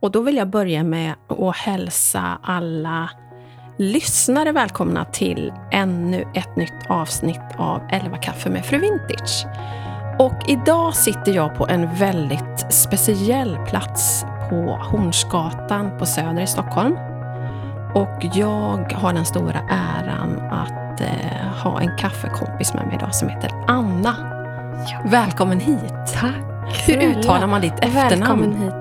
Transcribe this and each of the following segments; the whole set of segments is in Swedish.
Och då vill jag börja med att hälsa alla lyssnare välkomna till ännu ett nytt avsnitt av Elva Kaffe med Fru Vintage. Och idag sitter jag på en väldigt speciell plats på Hornsgatan på Söder i Stockholm. Och jag har den stora äran att ha en kaffekompis med mig idag som heter Anna. Ja. Välkommen hit. Tack. Hur uttalar man ditt efternamn? Välkommen hit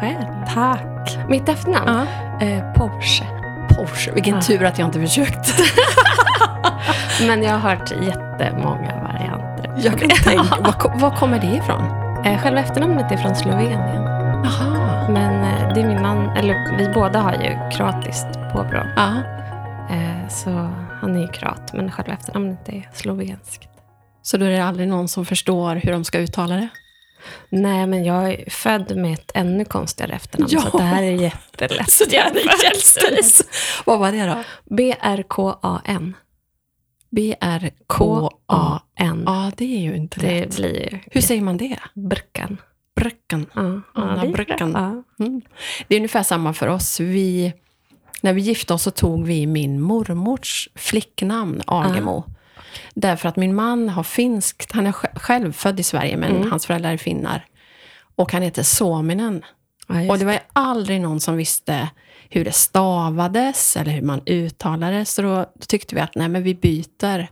själv. Tack. Mitt efternamn? Ja. Porsche. Vilken tur att jag inte försökt. Men jag har hört jättemånga varianter. Jag kan tänka, vad kommer det ifrån? Själva efternamnet är från Slovenien. Aha. Men det är min man, eller vi båda har ju kroatiskt påbrå. Så han är ju kroat, men själva efternamnet är slovenskt. Så då är det aldrig någon som förstår hur de ska uttala det? Nej, men jag är född med ett ännu konstigare efternamn, ja. Så det här är jättelätt. Så det är jättelätt. Vad var det då? B-R-K-A-N. B-R-K-A-N. Ja, det är ju inte lätt. Det blir ju... Hur säger man det? Brkan. Anna Brkan. Det är ungefär samma för oss. När vi gifte oss så tog vi min mormors flicknamn Agemå. Därför att min man har finskt, han är själv född i Sverige, men hans föräldrar är finnar. Och han heter Sominen. Ja, och det var ju aldrig någon som visste hur det stavades eller hur man uttalades. Så då tyckte vi att nej, men vi byter.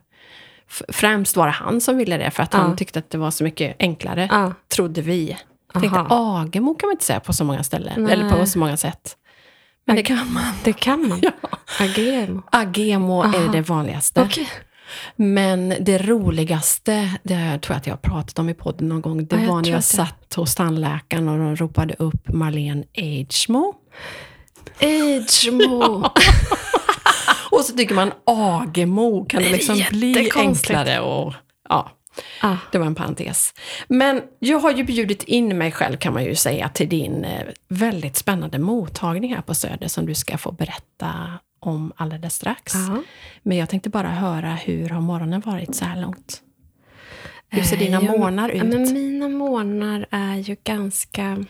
Främst var det han som ville det, för att han tyckte att det var så mycket enklare, trodde vi. Jag tänkte, Agemo kan man inte säga på så många ställen, eller på så många sätt. Men det kan man. Det kan man. Ja. Agemo. Agemo är det vanligaste. Okej. Okay. Men det roligaste, det tror jag att jag har pratat om i podden någon gång, det var när jag satt hos tandläkaren och de ropade upp Marlene Agemo. Agemo! Och så tycker man Agemo, kan det liksom bli enklare? Och, det var en parentes. Men jag har ju bjudit in mig själv, kan man ju säga, till din väldigt spännande mottagning här på Söder som du ska få berätta om alldeles strax. Men jag tänkte bara höra, hur har morgonen varit så här långt? Hur ser dina morgnar ut? Men mina morgnar är ju ganska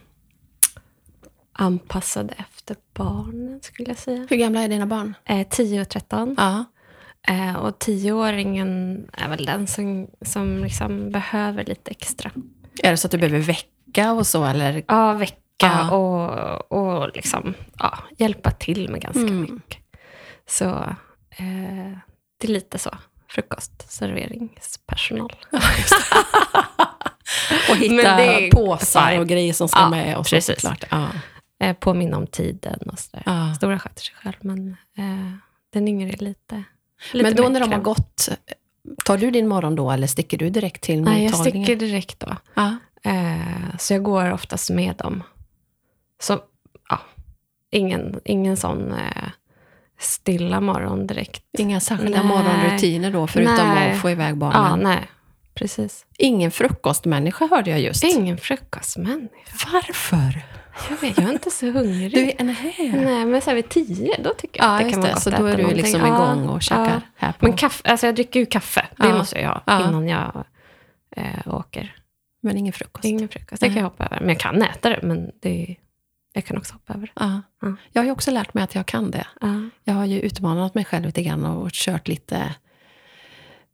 anpassade efter barnen, skulle jag säga. Hur gamla är dina barn? 10 och 13. Och 10-åringen är väl den som liksom behöver lite extra. Är det så att du behöver väcka och så? Eller? Ja, väcka och liksom, hjälpa till med ganska mycket. Så det är lite så. Frukost, serveringspersonal. Och hitta påsar och grejer som ska med. Och så, klart. Påminna om tiden och sådär. Stora sköter sig själv, men den yngre är lite Men då när de har gått, tar du din morgon då eller sticker du direkt till mottagningen? Nej, jag sticker direkt då. Så jag går oftast med dem. Så, ingen sån... stilla morgon direkt. Inga särskilda morgonrutiner då, förutom att få iväg barnen. Ja, nej. Precis. Ingen frukostmänniska hörde jag just. Ingen frukostmänniska. Varför? Jag är inte så hungrig. Du är en här. Nej, men så här vid 10, då tycker jag att det kan vara gott. Så då är du liksom igång och käkar här på. Men kaffe, alltså jag dricker ju kaffe. Det måste jag ha innan jag åker. Men ingen frukost. Det kan jag hoppa över. Men jag kan äta det, men det är... Jag kan också hoppa över. Jag har ju också lärt mig att jag kan det. Jag har ju utmanat mig själv lite grann och kört lite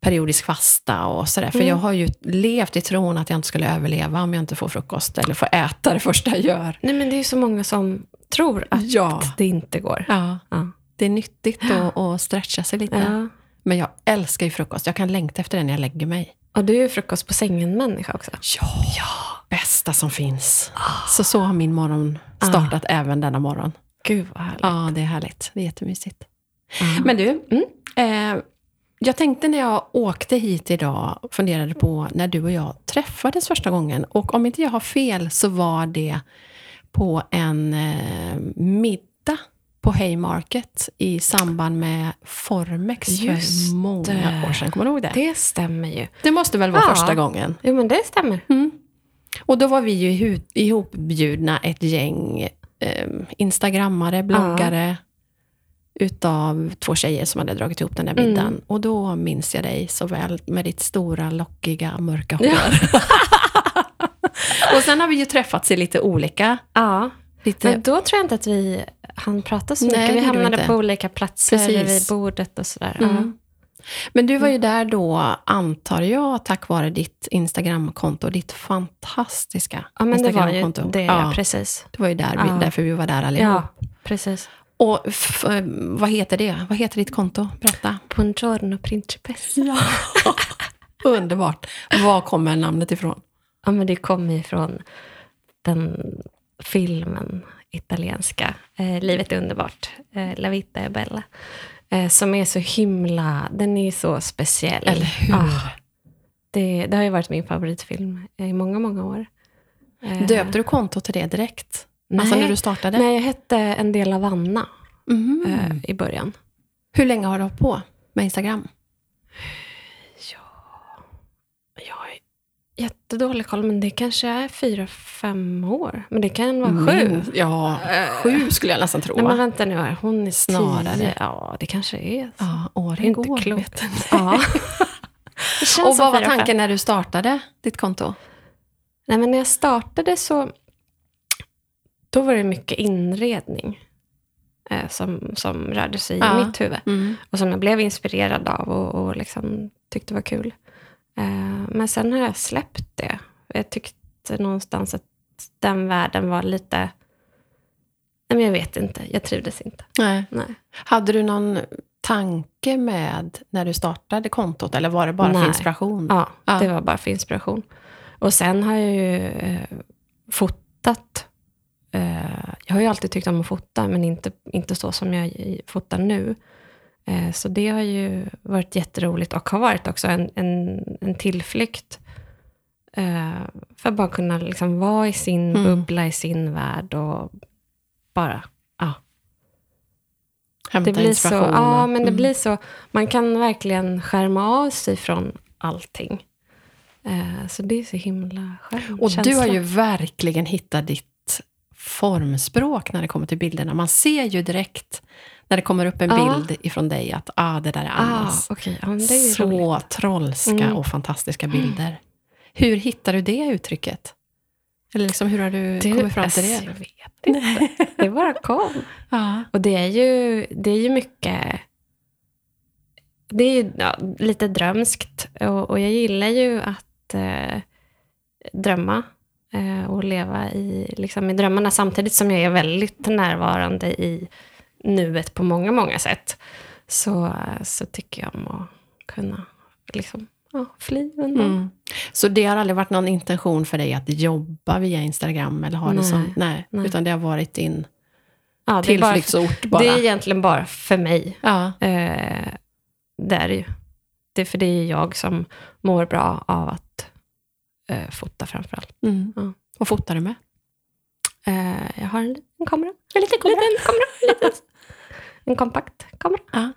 periodisk fasta och sådär. För jag har ju levt i tron att jag inte skulle överleva om jag inte får frukost eller får äta det första jag gör. Nej, men det är ju så många som tror att det inte går. Det är nyttigt att stretcha sig lite. Men jag älskar ju frukost. Jag kan längta efter den när jag lägger mig. Och du är ju frukost på sängen-människa också. Ja, bästa som finns. Så har min morgon startat även denna morgon. Gud vad härligt. Ja, det är härligt. Det är jättemysigt. Men du, jag tänkte när jag åkte hit idag, funderade på när du och jag träffades första gången. Och om inte jag har fel så var det på en middag på Haymarket i samband med Formex för många år sedan. Kommer du ihåg det? Det stämmer ju. Det måste väl vara första gången? Jo, men det stämmer. Och då var vi ju ihopbjudna ett gäng instagrammare, bloggare utav 2 tjejer som hade dragit ihop den där middagen. Och då minns jag dig så väl med ditt stora, lockiga, mörka hår. Och sen har vi ju träffats i lite olika lite... Men då tror jag inte att vi hann prata så mycket. Nej, vi hamnade på olika platser. Precis. Vid bordet och sådär. Mm. Ja. Men du var ju där då, antar jag, tack vare ditt Instagramkonto, ditt fantastiska Instagramkonto. Ja, men det var ju det, ja, precis. Det var ju där, därför vi var där allihop. Ja, precis. Och vad heter det? Vad heter ditt konto? Berätta. Buongiorno Principessa. Ja. Underbart. Var kommer namnet ifrån? Ja, men det kommer ifrån den filmen, italienska, Livet är underbart, La vita è bella. Som är så himla, den är så speciell. Eller hur? Ah, det har ju varit min favoritfilm i många, många år. Döpte du kontot till det direkt? Nej, alltså när du startade? Nej, jag hette en del av Anna i början. Hur länge har du hållit på med Instagram? Ja, jag har jättedålig koll, men det kanske är 4-5 år. Men det kan vara 7. Ja, 7 skulle jag nästan tro. Nej, men vänta nu här, hon är snarare 10. Ja, det kanske är så. Ja, åren går. Inte klokt. Ja. Och vad var tanken när du startade ditt konto? Nej, men när jag startade så... Då var det mycket inredning som rörde sig i mitt huvud. Mm. Och som jag blev inspirerad av och liksom tyckte var kul. Men sen har jag släppt det. Jag tyckte någonstans att den världen var lite... Nej, men jag vet inte. Jag trivdes inte. Nej. Hade du någon tanke med när du startade kontot? Eller var det bara för inspiration? Ja, det var bara för inspiration. Och sen har jag ju fotat... Jag har ju alltid tyckt om att fota, men inte så som jag fotar nu. Så det har ju varit jätteroligt och har varit också en tillflykt. För att bara kunna liksom vara i sin bubbla, i sin värld och bara, hämta det blir inspirationen. Så, men det blir så. Man kan verkligen skärma av sig från allting. Så det är så himla skönt. Och du har ju verkligen hittat ditt formspråk när det kommer till bilderna. Man ser ju direkt när det kommer upp en bild ifrån dig att det där är Annas. Okay. Ja, det är så roligt. Trollska och fantastiska bilder. Hur hittar du det uttrycket? Eller liksom, hur har du kommit fram till det? Jag vet inte. Det bara kom. Och det är ju mycket, det är ju lite drömskt och jag gillar ju att drömma och leva i drömmarna, samtidigt som jag är väldigt närvarande i nuet på många, många sätt. Så tycker jag om att kunna fly undan. Så det har aldrig varit någon intention för dig att jobba via Instagram eller ha det som... Nej, utan det har varit din tillflyktsort bara. Det är egentligen bara för mig. Ja. Det är ju. För det är jag som mår bra av att fota framförallt. Vad fotar du med? Jag har en liten kamera. En liten kamera. En kompakt kamera.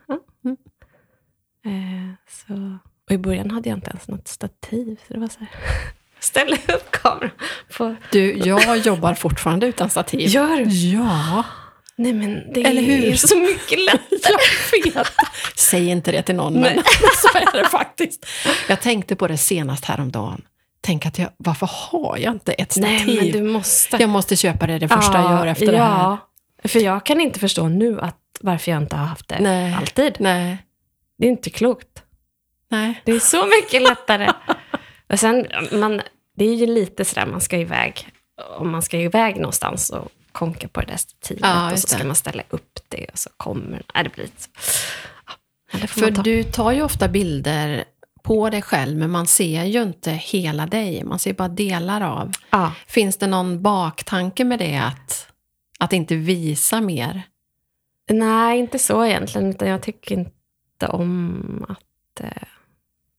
Så. Och i början hade jag inte ens något stativ. Så det var så här. Ställ upp kameran. Jag jobbar fortfarande utan stativ. Gör du? Ja. Nej, men det är så mycket lättare. Säg inte det till någon. Men så är det faktiskt. Jag tänkte på det senast häromdagen. Tänk att varför har jag inte ett stativ? Nej, men du måste. Jag måste köpa det första jag gör efter det här. För jag kan inte förstå nu varför jag inte har haft det alltid. Nej. Det är inte klokt. Nej. Det är så mycket lättare. Och sen, det är ju lite sådär, man ska iväg. Om man ska iväg någonstans och konka på det där stativet. Ja, och så ska man ställa upp det och så kommer... Nej, det blir inte så. Ja, för du tar ju ofta bilder... på dig själv, men man ser ju inte hela dig, man ser bara delar av. Finns det någon baktanke med det att inte visa mer? Nej, inte så egentligen, utan jag tycker inte om att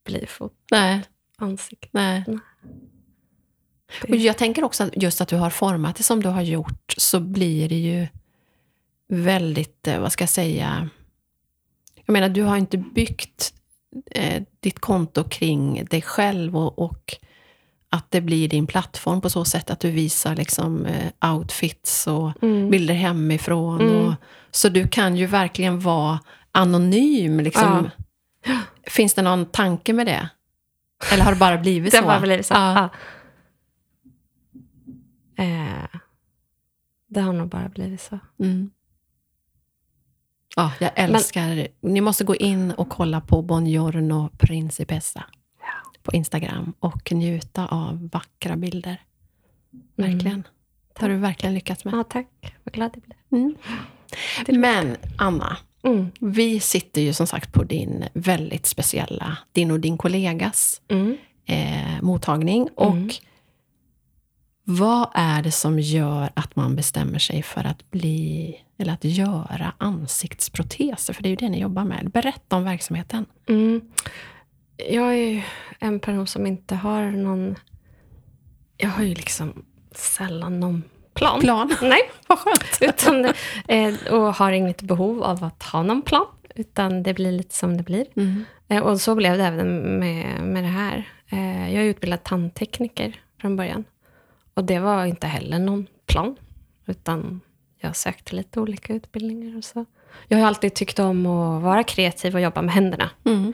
bli fotad. Nej. Ansiktet. Nej. Och jag tänker också att just att du har format det som du har gjort, så blir det ju väldigt, vad ska jag säga, jag menar, du har inte byggt ditt konto kring dig själv och att det blir din plattform på så sätt att du visar liksom outfits och bilder hemifrån och, så du kan ju verkligen vara anonym liksom. Finns det någon tanke med det? Eller har det bara blivit så? Det har bara blivit så. Det har nog bara blivit så. Mm. Ja, jag älskar. Men ni måste gå in och kolla på Buongiorno Principessa på Instagram och njuta av vackra bilder. Verkligen. Mm. Har du verkligen lyckats med? Ja, tack. Vad glad jag blev. Mm. Men Anna, vi sitter ju som sagt på din väldigt speciella, din och din kollegas mottagning. Och vad är det som gör att man bestämmer sig för att bli, eller att göra ansiktsproteser? För det är ju det ni jobbar med. Berätta om verksamheten. Mm. Jag är ju en person som inte har någon, jag har ju liksom sällan någon plan. Nej, vad skönt. Utan, och har inget behov av att ha någon plan. Utan det blir lite som det blir. Mm. Och så blev det även med det här. Jag är utbildad tandtekniker från början. Och det var inte heller någon plan. Utan jag sökte lite olika utbildningar och så. Jag har alltid tyckt om att vara kreativ och jobba med händerna. Mm.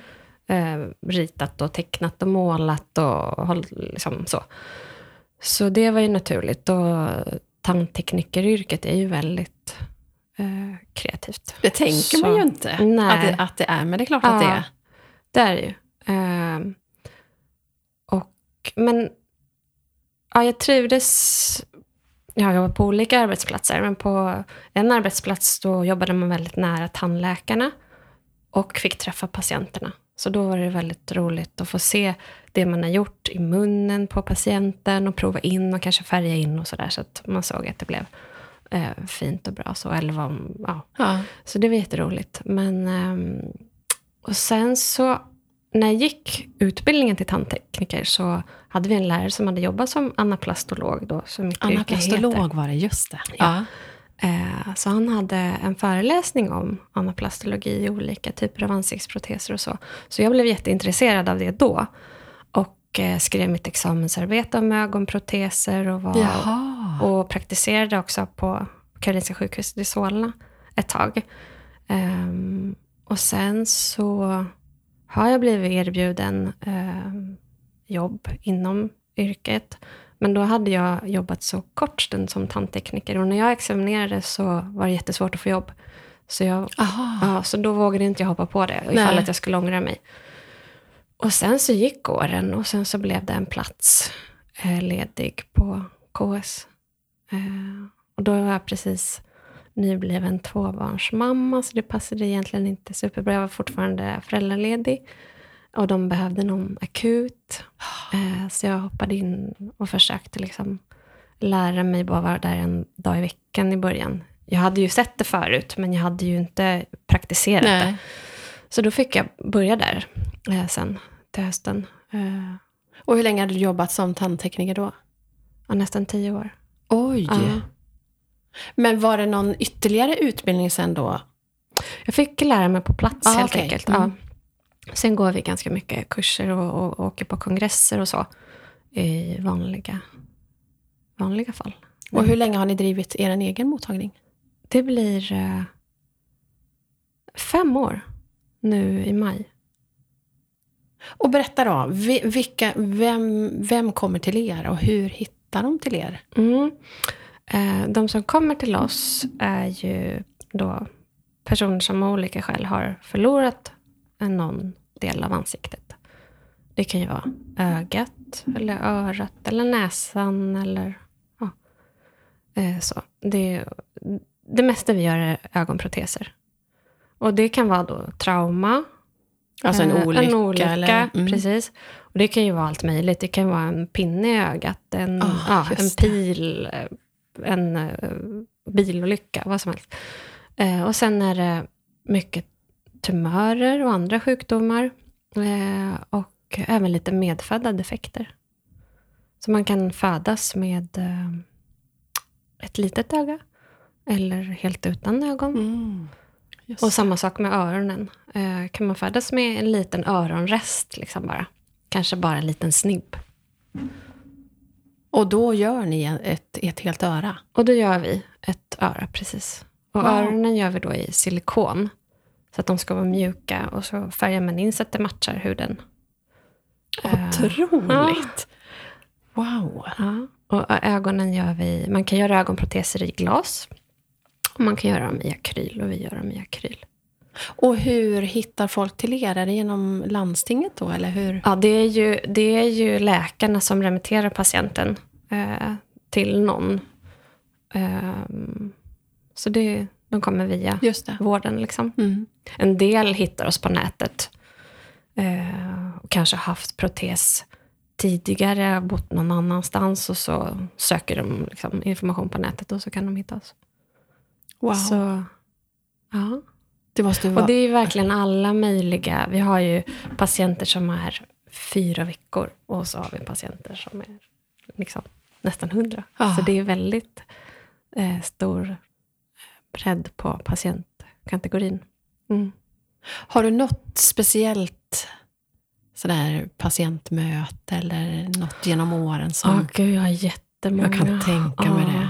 Ritat och tecknat och målat och liksom så. Så det var ju naturligt. Och tandteknikeryrket är ju väldigt kreativt. Det tänker så, man ju inte. Nej. Att det är, men det är klart att det är. Det är det ju. Jag trivdes. Jag har jobbat på olika arbetsplatser. Men på en arbetsplats då jobbade man väldigt nära tandläkarna. Och fick träffa patienterna. Så då var det väldigt roligt att få se det man har gjort i munnen på patienten. Och prova in och kanske färga in och sådär. Så att man såg att det blev fint och bra. Så, så det var jätteroligt. Men, och sen så när jag gick utbildningen till tandtekniker så hade vi en lärare som hade jobbat som anaplastolog då. Som anaplastolog var det, just det. Ja. Så han hade en föreläsning om anaplastologi och olika typer av ansiktsproteser och så. Så jag blev jätteintresserad av det då. Och skrev mitt examensarbete om ögonproteser och praktiserade också på Karolinska sjukhus i Solna ett tag. Och sen så har jag blivit erbjuden jobb inom yrket. Men då hade jag jobbat så kort stund som tandtekniker. Och när jag examinerade så var det jättesvårt att få jobb. Så, så då vågade inte jag hoppa på det. Ifall att jag skulle ångra mig. Och sen så gick åren. Och sen så blev det en plats ledig på KS. Och då var jag precis nybliven tvåbarnsmamma. Så det passade egentligen inte superbra. Jag var fortfarande föräldraledig. Och de behövde någon akut. Så jag hoppade in och försökte liksom lära mig bara vara där en dag i veckan i början. Jag hade ju sett det förut, men jag hade ju inte praktiserat det. Så då fick jag börja där sen till hösten. Och hur länge hade du jobbat som tandtekniker då? Ja, nästan 10 år. Oj! Men var det någon ytterligare utbildning sen då? Jag fick lära mig på plats helt enkelt. Mm. Ja. Sen går vi ganska mycket kurser och åker på kongresser och så i vanliga fall. Och hur länge har ni drivit er egen mottagning? Det blir 5 år nu i maj. Och berätta då, vem kommer till er och hur hittar de till er? Mm. De som kommer till oss är ju då personer som av olika skäl har förlorat någon del av ansiktet. Det kan ju vara ögat eller örat eller näsan eller så. Det mesta vi gör är ögonproteser. Och det kan vara då trauma. Alltså en olycka eller? Mm. Precis. Och det kan ju vara allt möjligt. Det kan vara en pinne i ögat, en pil, en bilolycka, vad som helst. Och sen är det mycket tumörer och andra sjukdomar och även lite medfödda defekter. Så man kan födas med ett litet öga eller helt utan ögon. Mm. Och samma sak med öronen. Kan man födas med en liten öronrest liksom bara. Kanske bara en liten snibb. Och då gör ni ett helt öra? Och då gör vi ett öra, precis. Och öronen gör vi då i silikon. Så att de ska vara mjuka. Och så färgar man in så att det matchar huden. Otroligt! Wow! Och ögonen gör vi, man kan göra ögonproteser i glas och man kan göra dem i akryl, och vi gör dem i akryl. Och hur hittar folk till er? Är det genom landstinget då, eller hur? Ja, det är ju läkarna som remitterar patienten till någon. Så de kommer via vården liksom. Mm. En del hittar oss på nätet och kanske haft protes tidigare, bott någon annanstans, och så söker de liksom information på nätet och så kan de hitta oss. Wow. Så, ja. Det måste vara. Och det är ju verkligen alla möjliga. Vi har ju patienter som är 4 veckor och så har vi patienter som är liksom nästan 100. Ah. Så det är väldigt stor bredd på patientkategorin. Mm. Har du något speciellt sådär patientmöte eller något genom åren som... Ja, gud, jag har jättemånga. Jag kan tänka mig det.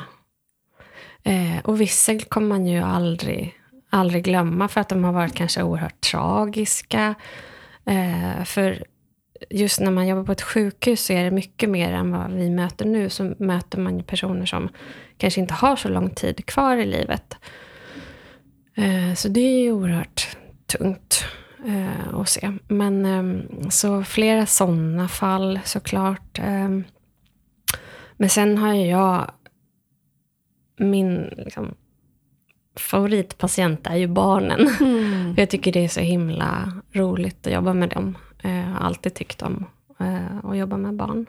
Och vissa kommer man ju aldrig glömma för att de har varit kanske oerhört tragiska. För just när man jobbar på ett sjukhus så är det mycket mer än vad vi möter nu. Så möter man ju personer som kanske inte har så lång tid kvar i livet. Så det är ju oerhört tungt att se. Men så flera sådana fall såklart. Men sen har jag min liksom favoritpatient är ju barnen. Mm. Jag tycker det är så himla roligt att jobba med dem. Jag har alltid tyckt om att jobba med barn.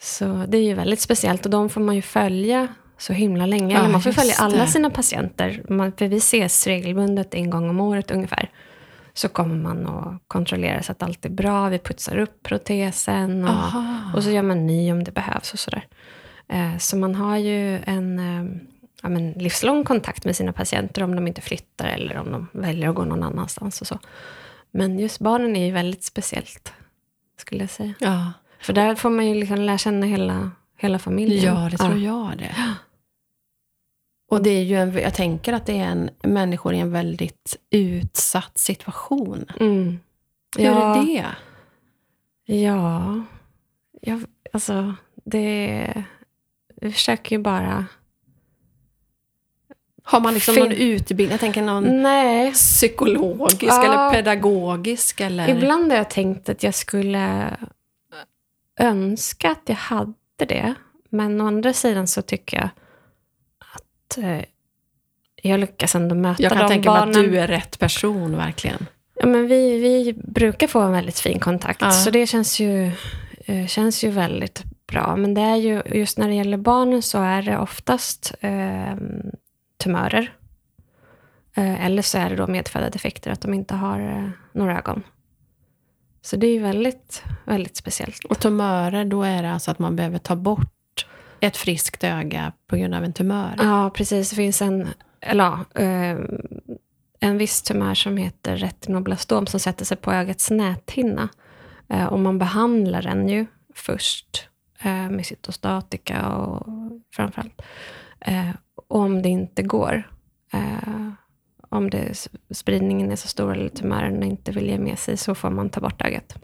Så det är ju väldigt speciellt. Och de får man ju följa så himla länge. Ja, eller man får följa alla sina patienter. För vi ses regelbundet 1 gång om året ungefär. Så kommer man och kontrollerar så att allt är bra. Vi putsar upp protesen. Och så gör man ny om det behövs och sådär. Så man har ju en... men livslång kontakt med sina patienter om de inte flyttar eller om de väljer att gå någon annanstans och så. Men just barnen är ju väldigt speciellt, skulle jag säga. Ja. För där får man ju liksom lära känna hela familjen. Ja, det tror jag det. Och det är ju jag tänker att det är människor i en väldigt utsatt situation. Mm. Hur är det? Ja. Vi försöker ju bara... Har man liksom någon utbildning? Jag tänker någon psykologisk eller pedagogisk? Eller? Ibland har jag tänkt att jag skulle önska att jag hade det. Men å andra sidan så tycker jag att jag lyckas ändå möta de barnen. Jag kan tänka mig att du är rätt person, verkligen. Ja, men vi brukar få en väldigt fin kontakt. Ja. Så det känns ju väldigt bra. Men det är ju, just när det gäller barnen så är det oftast... tumörer. Eller så är det då medfödda defekter att de inte har några ögon. Så det är ju väldigt, väldigt speciellt. Och tumörer, då är det alltså att man behöver ta bort ett friskt öga på grund av en tumör. Ja, precis. Det finns en viss tumör som heter retinoblastom som sätter sig på ögats näthinna. Och man behandlar den ju först med cytostatika och framförallt. Om det inte går. Om spridningen är så stor eller tumören inte vill ge med sig så får man ta bort ögat.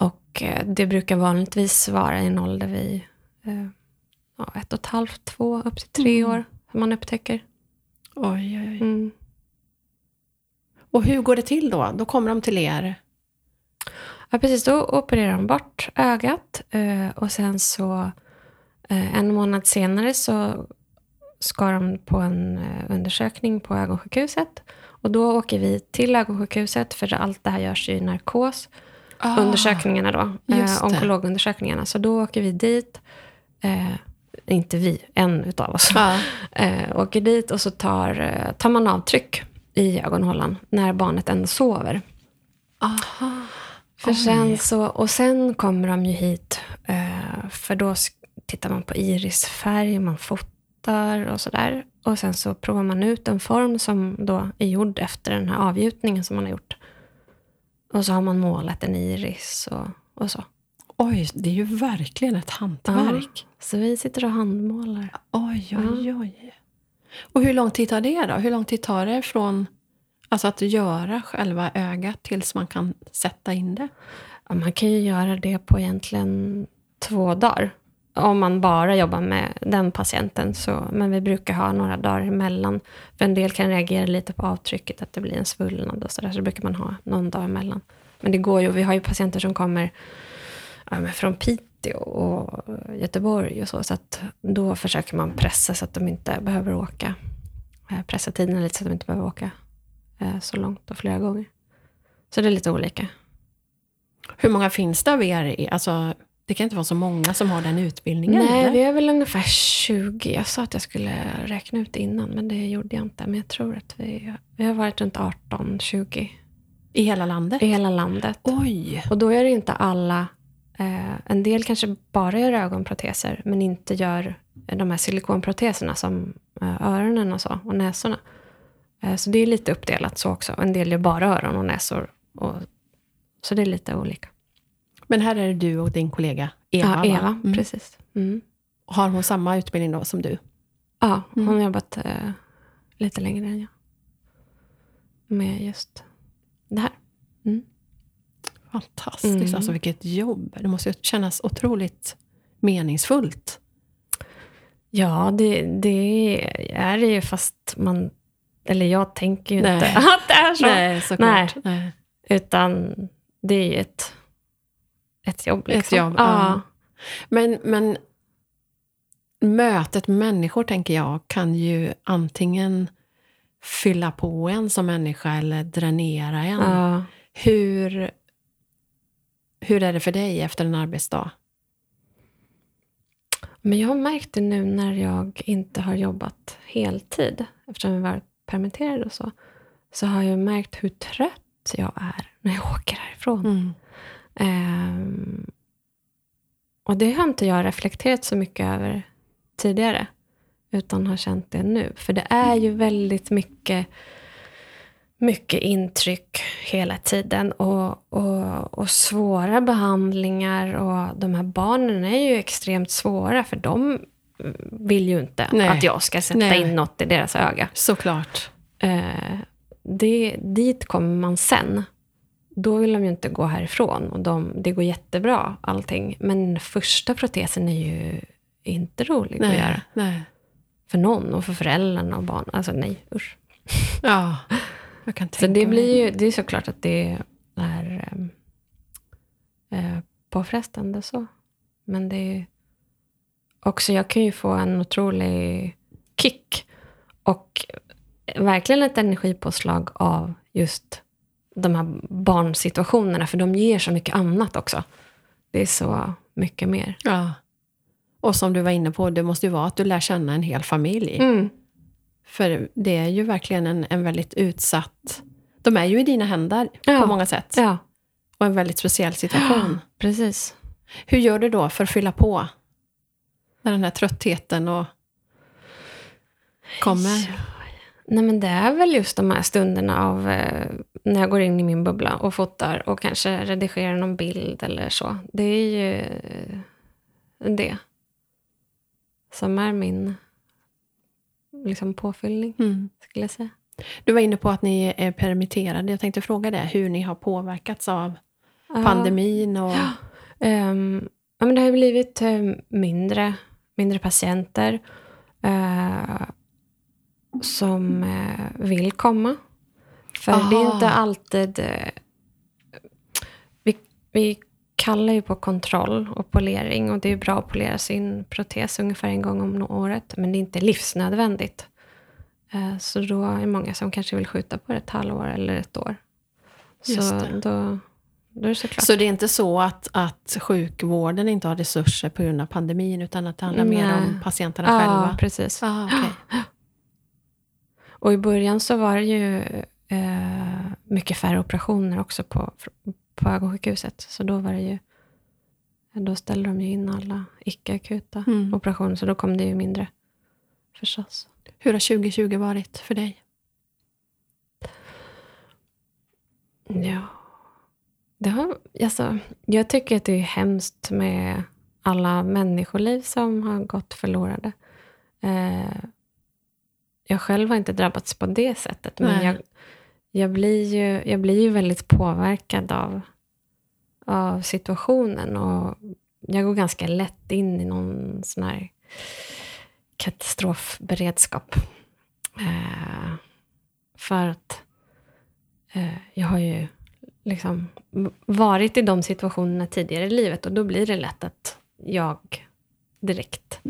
Och det brukar vanligtvis vara i en ålder vid 1,5, 2, upp till 3 år som man upptäcker. Oj. Mm. Och hur går det till då? Då kommer de till er? Ja, precis. Då opererar de bort ögat och sen så... 1 månad senare så ska de på en undersökning på ögonsjukhuset. Och då åker vi till ögonsjukhuset för allt det här görs ju i narkos. Undersökningarna då. Onkologundersökningarna. Så då åker vi dit. Inte vi, en utav oss. Åker dit och så tar man avtryck i ögonhålan när barnet ändå sover. För sen så, och sen kommer de ju hit. För då tittar man på irisfärg, man fotar och sådär. Och sen så provar man ut en form som då är gjord efter den här avgjutningen som man har gjort. Och så har man målat en iris och så. Oj, det är ju verkligen ett hantverk. Ja, så vi sitter och handmålar. Oj. Och hur lång tid tar det då? Hur lång tid tar det från alltså att göra själva ögat tills man kan sätta in det? Ja, man kan ju göra det på egentligen... 2 dagar. Om man bara jobbar med den patienten. Så, men vi brukar ha några dagar emellan. För en del kan reagera lite på avtrycket. Att det blir en svullnad och sådär. Så brukar man ha någon dag emellan. Men det går ju. Vi har ju patienter som kommer från Piteå och Göteborg. Och så, så att då försöker man pressa så att de inte behöver åka. Pressa tiden lite så att de inte behöver åka så långt och flera gånger. Så det är lite olika. Hur många finns det av er? Alltså... Det kan inte vara så många som har den utbildningen. Nej, eller? Vi är väl ungefär 20. Jag sa att jag skulle räkna ut innan, men det gjorde jag inte. Men jag tror att vi har varit runt 18-20. I hela landet? I hela landet. Oj! Och då är det inte alla... en del kanske bara gör ögonproteser, men inte gör de här silikonproteserna som öronen och så, och näsorna. Så det är lite uppdelat så också. En del gör bara öron och näsor. Så det är lite olika. Men här är det du och din kollega Eva. Ja, Eva, precis. Mm. Har hon samma utbildning då som du? Ja, hon har jobbat lite längre än jag. Med just det här. Mm. Fantastiskt, alltså vilket jobb. Det måste ju kännas otroligt meningsfullt. Ja, det är det ju, fast man... Eller jag tänker ju inte att det är så. Nej, såklart. Nej. Utan det är ju ett jobb liksom. Ett jobb, ja. Men mötet med människor, tänker jag, kan ju antingen fylla på en som människa eller dränera en. Ja. Hur är det för dig efter en arbetsdag? Men jag har märkt det nu när jag inte har jobbat heltid, eftersom jag var permitterad och så har jag märkt hur trött jag är när jag åker härifrån. Och det har inte jag reflekterat så mycket över tidigare, utan har känt det nu. För det är ju väldigt mycket intryck hela tiden och svåra behandlingar, och de här barnen är ju extremt svåra, för de vill ju inte att jag ska sätta in något i deras öga. Såklart. Dit kommer man sen. Då vill de ju inte gå härifrån. Och det går jättebra allting. Men första protesen är ju inte rolig att göra. Nej. För någon och för föräldrarna och barn. Alltså nej, usch. Ja, jag kan tänka. Så det blir ju, det är såklart att det är påfrestande så. Men det är också, jag kan ju få en otrolig kick. Och verkligen ett energipåslag av just de här barnsituationerna, för de ger så mycket annat också. Det är så mycket mer. Ja. Och som du var inne på, det måste ju vara att du lär känna en hel familj. Mm. För det är ju verkligen en väldigt utsatt... De är ju i dina händer på många sätt. Ja. Och en väldigt speciell situation. Ja, precis. Hur gör du då för att fylla på när den här tröttheten och kommer? Ja. Nej, men det är väl just de här stunderna av när jag går in i min bubbla och fotar och kanske redigerar någon bild eller så. Det är ju det som är min liksom påfyllning, skulle jag säga. Du var inne på att ni är permitterade. Jag tänkte fråga det, hur ni har påverkats av pandemin. Och... Ja, men det har ju blivit mindre patienter som vill komma. För det är inte alltid... Vi kallar ju på kontroll och polering. Och det är bra att polera sin protes ungefär en gång om året. Men det är inte livsnödvändigt. Så då är det många som kanske vill skjuta på det ett halvår eller ett år. Så då är det såklart. Så det är inte så att sjukvården inte har resurser på grund av pandemin, utan att det handlar mer om patienterna själva? Ja, precis. Ah, okay. Och i början så var det ju mycket färre operationer också på ögonsjukhuset. Så då var det ju, då ställde de ju in alla icke-akuta operationer. Så då kom det ju mindre förstås. Hur har 2020 varit för dig? Ja, jag tycker att det är hemskt med alla människoliv som har gått förlorade. Jag själv har inte drabbats på det sättet. Men jag blir ju väldigt påverkad av situationen. Och jag går ganska lätt in i någon sån här katastrofberedskap. För att jag har ju liksom varit i de situationerna tidigare i livet, och då blir det lätt att jag direkt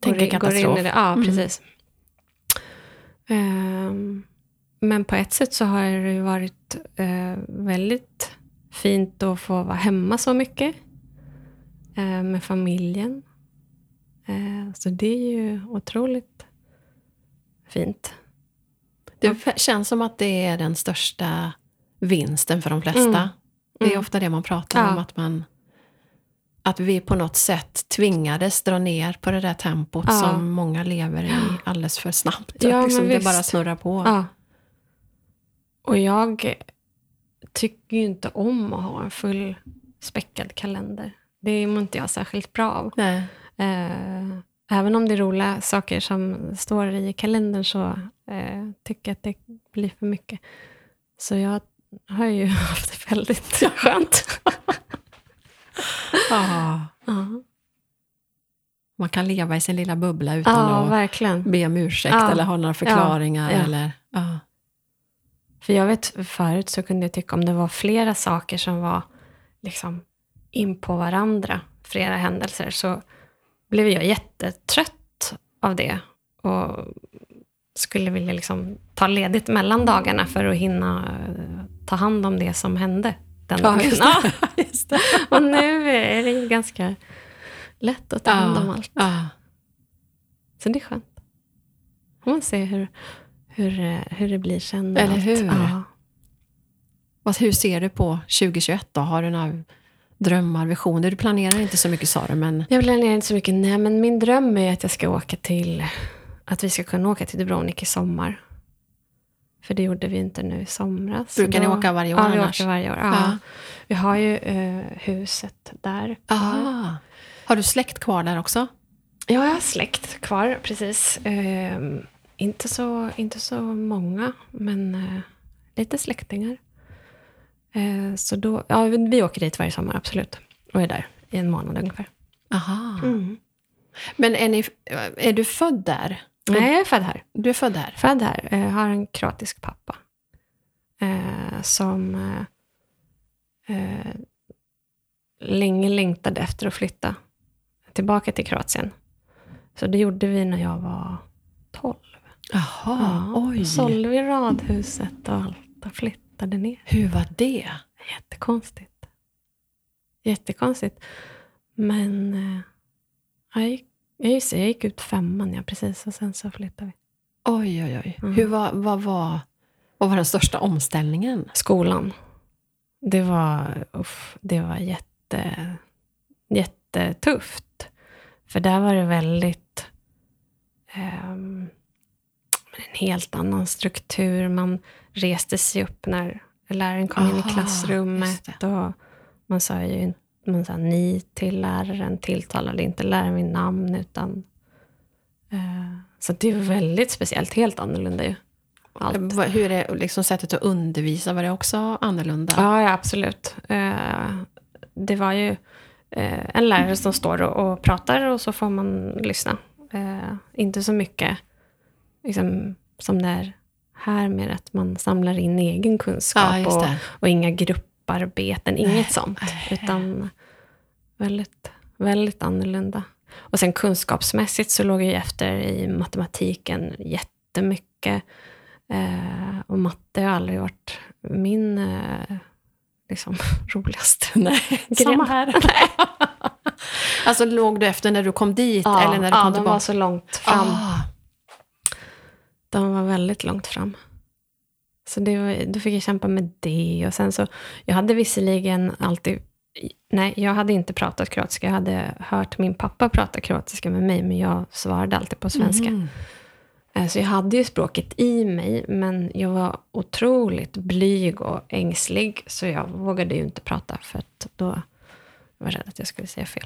tänker katastrof. In i det. Ja, precis. Men på ett sätt så har det ju varit väldigt fint att få vara hemma så mycket med familjen. Så det är ju otroligt fint. Det känns som att det är den största vinsten för de flesta. Det är ofta det man pratar om. Att vi på något sätt tvingades dra ner på det där tempot som många lever i alldeles för snabbt. Ja, liksom det bara snurrar på. Ja. Och jag tycker ju inte om att ha en full späckad kalender. Det är inte jag särskilt bra av. Nej. Även om det är roliga saker som står i kalendern, så tycker jag att det blir för mycket. Så jag har ju haft det väldigt skönt. Man kan leva i sin lilla bubbla utan att verkligen be om ursäkt eller ha några förklaringar. Eller, För jag vet, förut så kunde jag tycka om det var flera saker som var liksom in på varandra, flera händelser, så blev jag jättetrött av det och skulle vilja liksom ta ledigt mellan dagarna för att hinna ta hand om det som hände den dagen. Just det. Och nu är det ganska lätt att ta hand om allt. Så det är skönt. Man ser hur det blir sen. Eller allt. Hur? Hur ser du på 2021 då? Har du några drömmar, visioner? Du planerar inte så mycket, sa du, men... Jag planerar inte så mycket. Nej, men min dröm är att jag ska åka till... Att vi ska kunna åka till Dubrovnik i sommar. För det gjorde vi inte nu i somras. Brukar ni åka varje år annars? Ja, vi åker varje år. Ja. Vi har ju huset där. Aha. Har du släkt kvar där också? Ja, jag har släkt kvar, precis. Inte så många, men lite släktingar. Så då, vi åker dit varje sommar, absolut. Och är där i en månad ungefär. Aha. Mm. Men är du född där? Nej, jag är född här. Du är född här? Född här. Jag har en kroatisk pappa. Som länge längtade efter att flytta tillbaka till Kroatien. Så det gjorde vi när jag var 12. Jaha, oj. Sålde vi radhuset och allt och flyttade ner. Hur var det? Jättekonstigt. Men... Jag gick ut femman, precis. Och sen så flyttade vi. Oj. Mm. Vad var den största omställningen? Skolan. Det var jättetufft. För där var det väldigt... en helt annan struktur. Man reste sig upp när läraren kom in i klassrummet. Och man sa ju inte... Man sa ni till läraren, tilltalade inte läraren vid namn, utan så det är väldigt speciellt, helt annorlunda ju. Allt. Hur är liksom sättet att undervisa, var det också annorlunda? Ja, absolut. Det var ju en lärare som står och pratar, och så får man lyssna. Inte så mycket liksom, som det är här, med att man samlar in egen kunskap och inga grupper. Arbeten, inget sånt, utan väldigt, väldigt annorlunda. Och sen kunskapsmässigt så låg jag efter i matematiken jättemycket, och matte har aldrig varit min liksom roligaste grej. Samma här. Alltså låg du efter när du kom dit, eller när du kom tillbaka? De var så långt fram. De var väldigt långt fram. Så då fick jag kämpa med det. Och sen så, jag hade visserligen alltid... Nej, jag hade inte pratat kroatiska. Jag hade hört min pappa prata kroatiska med mig, men jag svarade alltid på svenska. Så jag hade ju språket i mig, men jag var otroligt blyg och ängslig. Så jag vågade ju inte prata, för att då var rädd att jag skulle säga fel.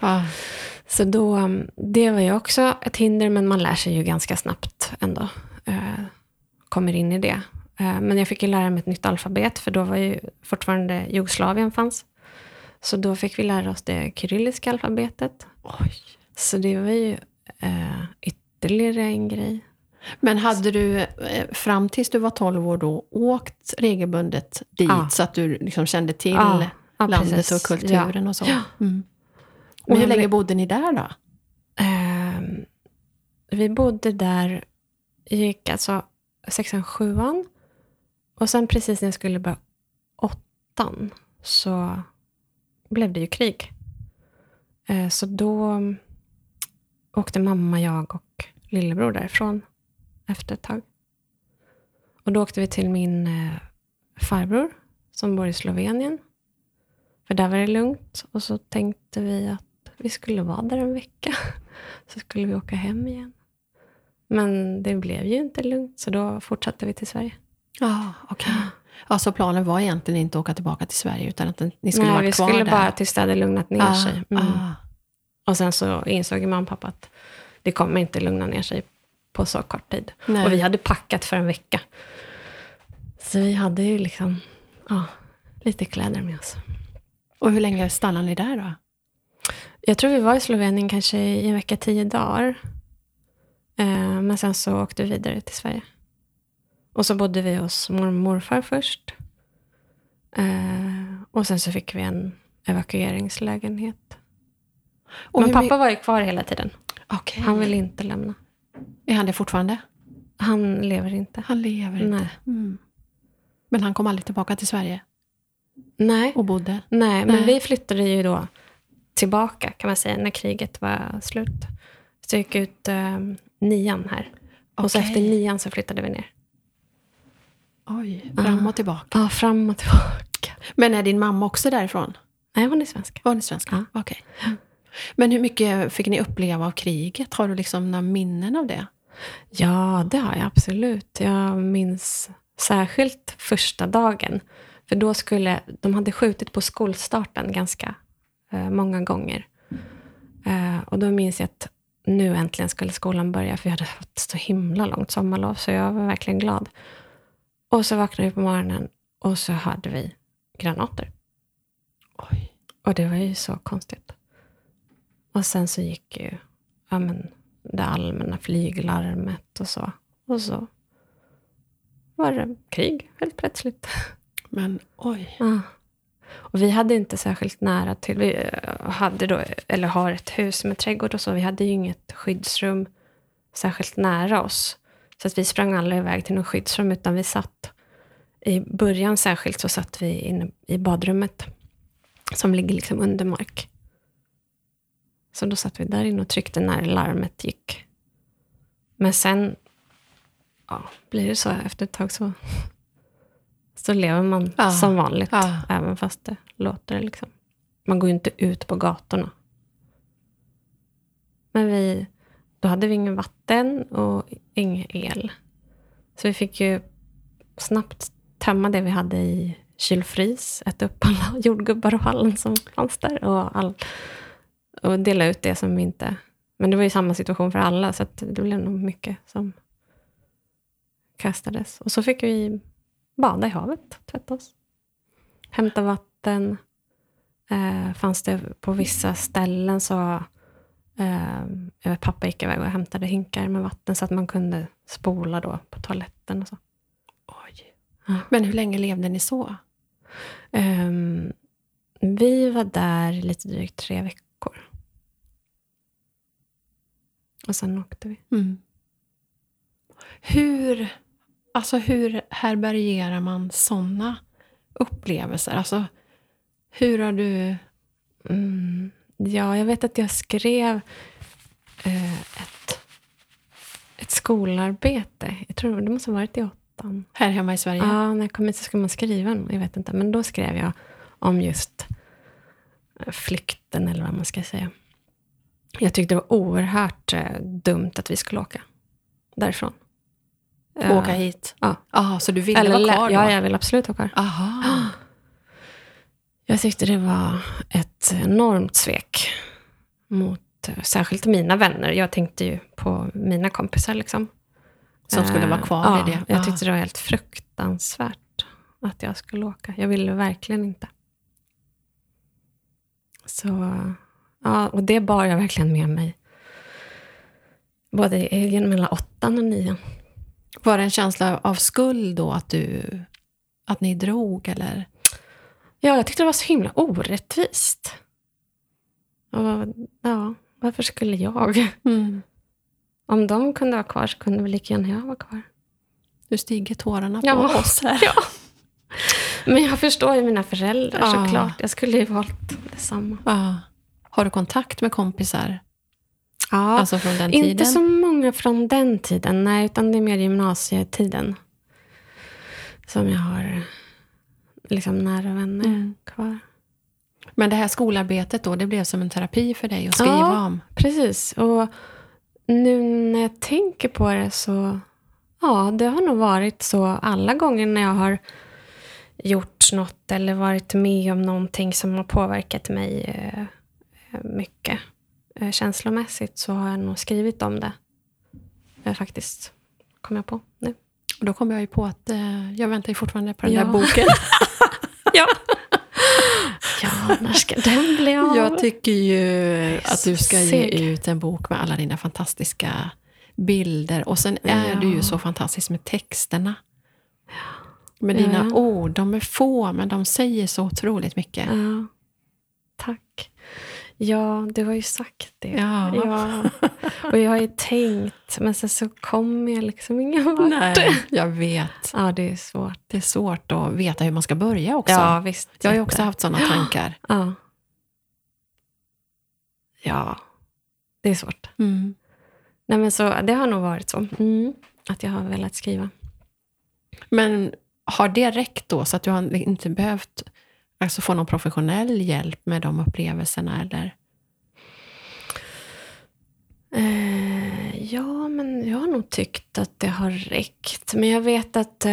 Så då, det var ju också ett hinder, men man lär sig ju ganska snabbt ändå. Kommer in i det. Men jag fick ju lära mig ett nytt alfabet, för då var ju fortfarande Jugoslavien fanns. Så då fick vi lära oss det kyrilliska alfabetet. Oj. Så det var ju ytterligare en grej. Men hade du fram tills du var 12 år då åkt regelbundet dit så att du liksom kände till landet precis. Och kulturen och så? Ja. Mm. Och hur länge bodde ni där då? Vi bodde där, gick alltså 6-7 och sen precis när jag skulle börja 8 så blev det ju krig. Så då åkte mamma, jag och lillebror därifrån efter ett tag. Och då åkte vi till min farbror som bor i Slovenien. För där var det lugnt. Och så tänkte vi att vi skulle vara där en vecka. Så skulle vi åka hem igen. Men det blev ju inte lugnt. Så då fortsatte vi till Sverige. Okej. Ja, så planen var egentligen inte att åka tillbaka till Sverige utan att ni skulle vara kvar där. Nej, vi skulle bara till städer lugnat ner sig. Mm. Och sen så insåg mamma och pappa att det kommer inte lugna ner sig på så kort tid. Nej. Och vi hade packat för en vecka. Så vi hade ju liksom lite kläder med oss. Och hur länge stannade ni där då? Jag tror vi var i Slovenien kanske i en vecka, 10 dagar. Men sen så åkte vi vidare till Sverige. Och så bodde vi hos morfar först. Och sen så fick vi en evakueringslägenhet. Och men pappa var ju kvar hela tiden. Okay. Han ville inte lämna. Är han det fortfarande? Han lever inte. Nej. Mm. Men han kom aldrig tillbaka till Sverige? Nej. Och bodde? Nej, men vi flyttade ju då tillbaka kan man säga när kriget var slut. Så jag gick ut 9 här. Okay. Och så efter 9 så flyttade vi ner. Oj, fram och tillbaka. Ja, fram och tillbaka. Men är din mamma också därifrån? Nej, hon är svensk. Ja. Okej. Okay. Men hur mycket fick ni uppleva av kriget? Har du liksom några minnen av det? Ja, det har jag absolut. Jag minns särskilt första dagen. För då skulle, de hade skjutit på skolstarten ganska många gånger. Och då minns jag att nu äntligen skulle skolan börja. För jag hade haft så himla långt sommarlov så jag var verkligen glad. Och så vaknade vi på morgonen och så hade vi granater. Oj. Och det var ju så konstigt. Och sen så gick ju det allmänna flyglarmet och så. Och så var det krig helt plötsligt. Men oj. Ja. Och vi hade inte särskilt nära till. Vi hade då, eller har ett hus med trädgård och så. Vi hade ju inget skyddsrum särskilt nära oss. Så att vi sprang aldrig iväg till någon skyddsrum utan vi satt. I början särskilt så satt vi inne i badrummet. Som ligger liksom under mark. Så då satt vi där inne och tryckte när larmet gick. Men sen blir det så efter ett tag så lever man som vanligt. Även fast det låter liksom. Man går ju inte ut på gatorna. Men då hade vi ingen vatten och ingen el. Så vi fick ju snabbt tömma det vi hade i kylfrys. Äta upp alla jordgubbar och hallen som fanns där. Och dela ut det som vi inte... Men det var ju samma situation för alla. Så att det blev nog mycket som kastades. Och så fick vi bada i havet. Tvätta oss. Hämta vatten. Fanns det på vissa ställen så... pappa gick iväg och hämtade hinkar med vatten så att man kunde spola då på toaletten och så. Oj. Ja. Men hur länge levde ni så? Vi var där lite drygt 3 veckor. Och sen åkte vi. Mm. Hur härbärgerar man sådana upplevelser? Alltså, hur har du... Ja, jag vet att jag skrev ett skolarbete. Jag tror det måste ha varit i 8. Här hemma i Sverige? Ja, när jag kom hit så skulle man skriva. Jag vet inte, men då skrev jag om just flykten eller vad man ska säga. Jag tyckte det var oerhört dumt att vi skulle åka därifrån. Åka hit? Ja. Aha, så du ville vara kvar då? Ja, jag vill absolut åka. Aha. Jag tyckte det var ett enormt svek mot särskilt mina vänner. Jag tänkte ju på mina kompisar liksom. Som skulle vara kvar i det. Jag tyckte det var helt fruktansvärt att jag skulle åka. Jag ville verkligen inte. Så ja, och det bar jag verkligen med mig. Både genom hela 8 och 9. Var det en känsla av skuld då att ni drog eller? Ja, jag tyckte det var så himla orättvist. Och ja, varför skulle jag? Mm. Om de kunde vara kvar så kunde väl lika gärna jag vara kvar. Du stiger tårarna på oss här. Ja. Men jag förstår ju mina föräldrar såklart. Jag skulle ju valt detsamma. Ja. Har du kontakt med kompisar? Ja, alltså från den inte tiden? Så många från den tiden. Nej, utan det är mer gymnasietiden som jag har liksom nära vänner kvar. Men det här skolarbetet då, det blev som en terapi för dig att skriva om? Ja, precis. Och nu när jag tänker på det så... Ja, det har nog varit så alla gånger när jag har gjort något eller varit med om någonting som har påverkat mig mycket känslomässigt, så har jag nog skrivit om det. Faktiskt kom jag på nu. Och då kom jag ju på att jag väntar ju fortfarande på den där boken. Ja, när ska den bli av? Jag tycker ju att du ska ge ut en bok med alla dina fantastiska bilder. Och sen är du ju så fantastisk med texterna. Med dina ord. De är få, men de säger så otroligt mycket. Ja. Tack. Ja, du har ju sagt det. Ja. Och jag har ju tänkt, men sen så kommer jag liksom ingen vart. Nej, jag vet. Ja, det är svårt. Det är svårt att veta hur man ska börja också. Ja, visst. Jag har ju också haft sådana tankar. Ja. Det är svårt. Mm. Nej, men så det har nog varit så att jag har velat skriva. Men har det räckt då så att du har inte behövt alltså få någon professionell hjälp med de upplevelserna eller? Ja, men jag har nog tyckt att det har räckt. Men jag vet att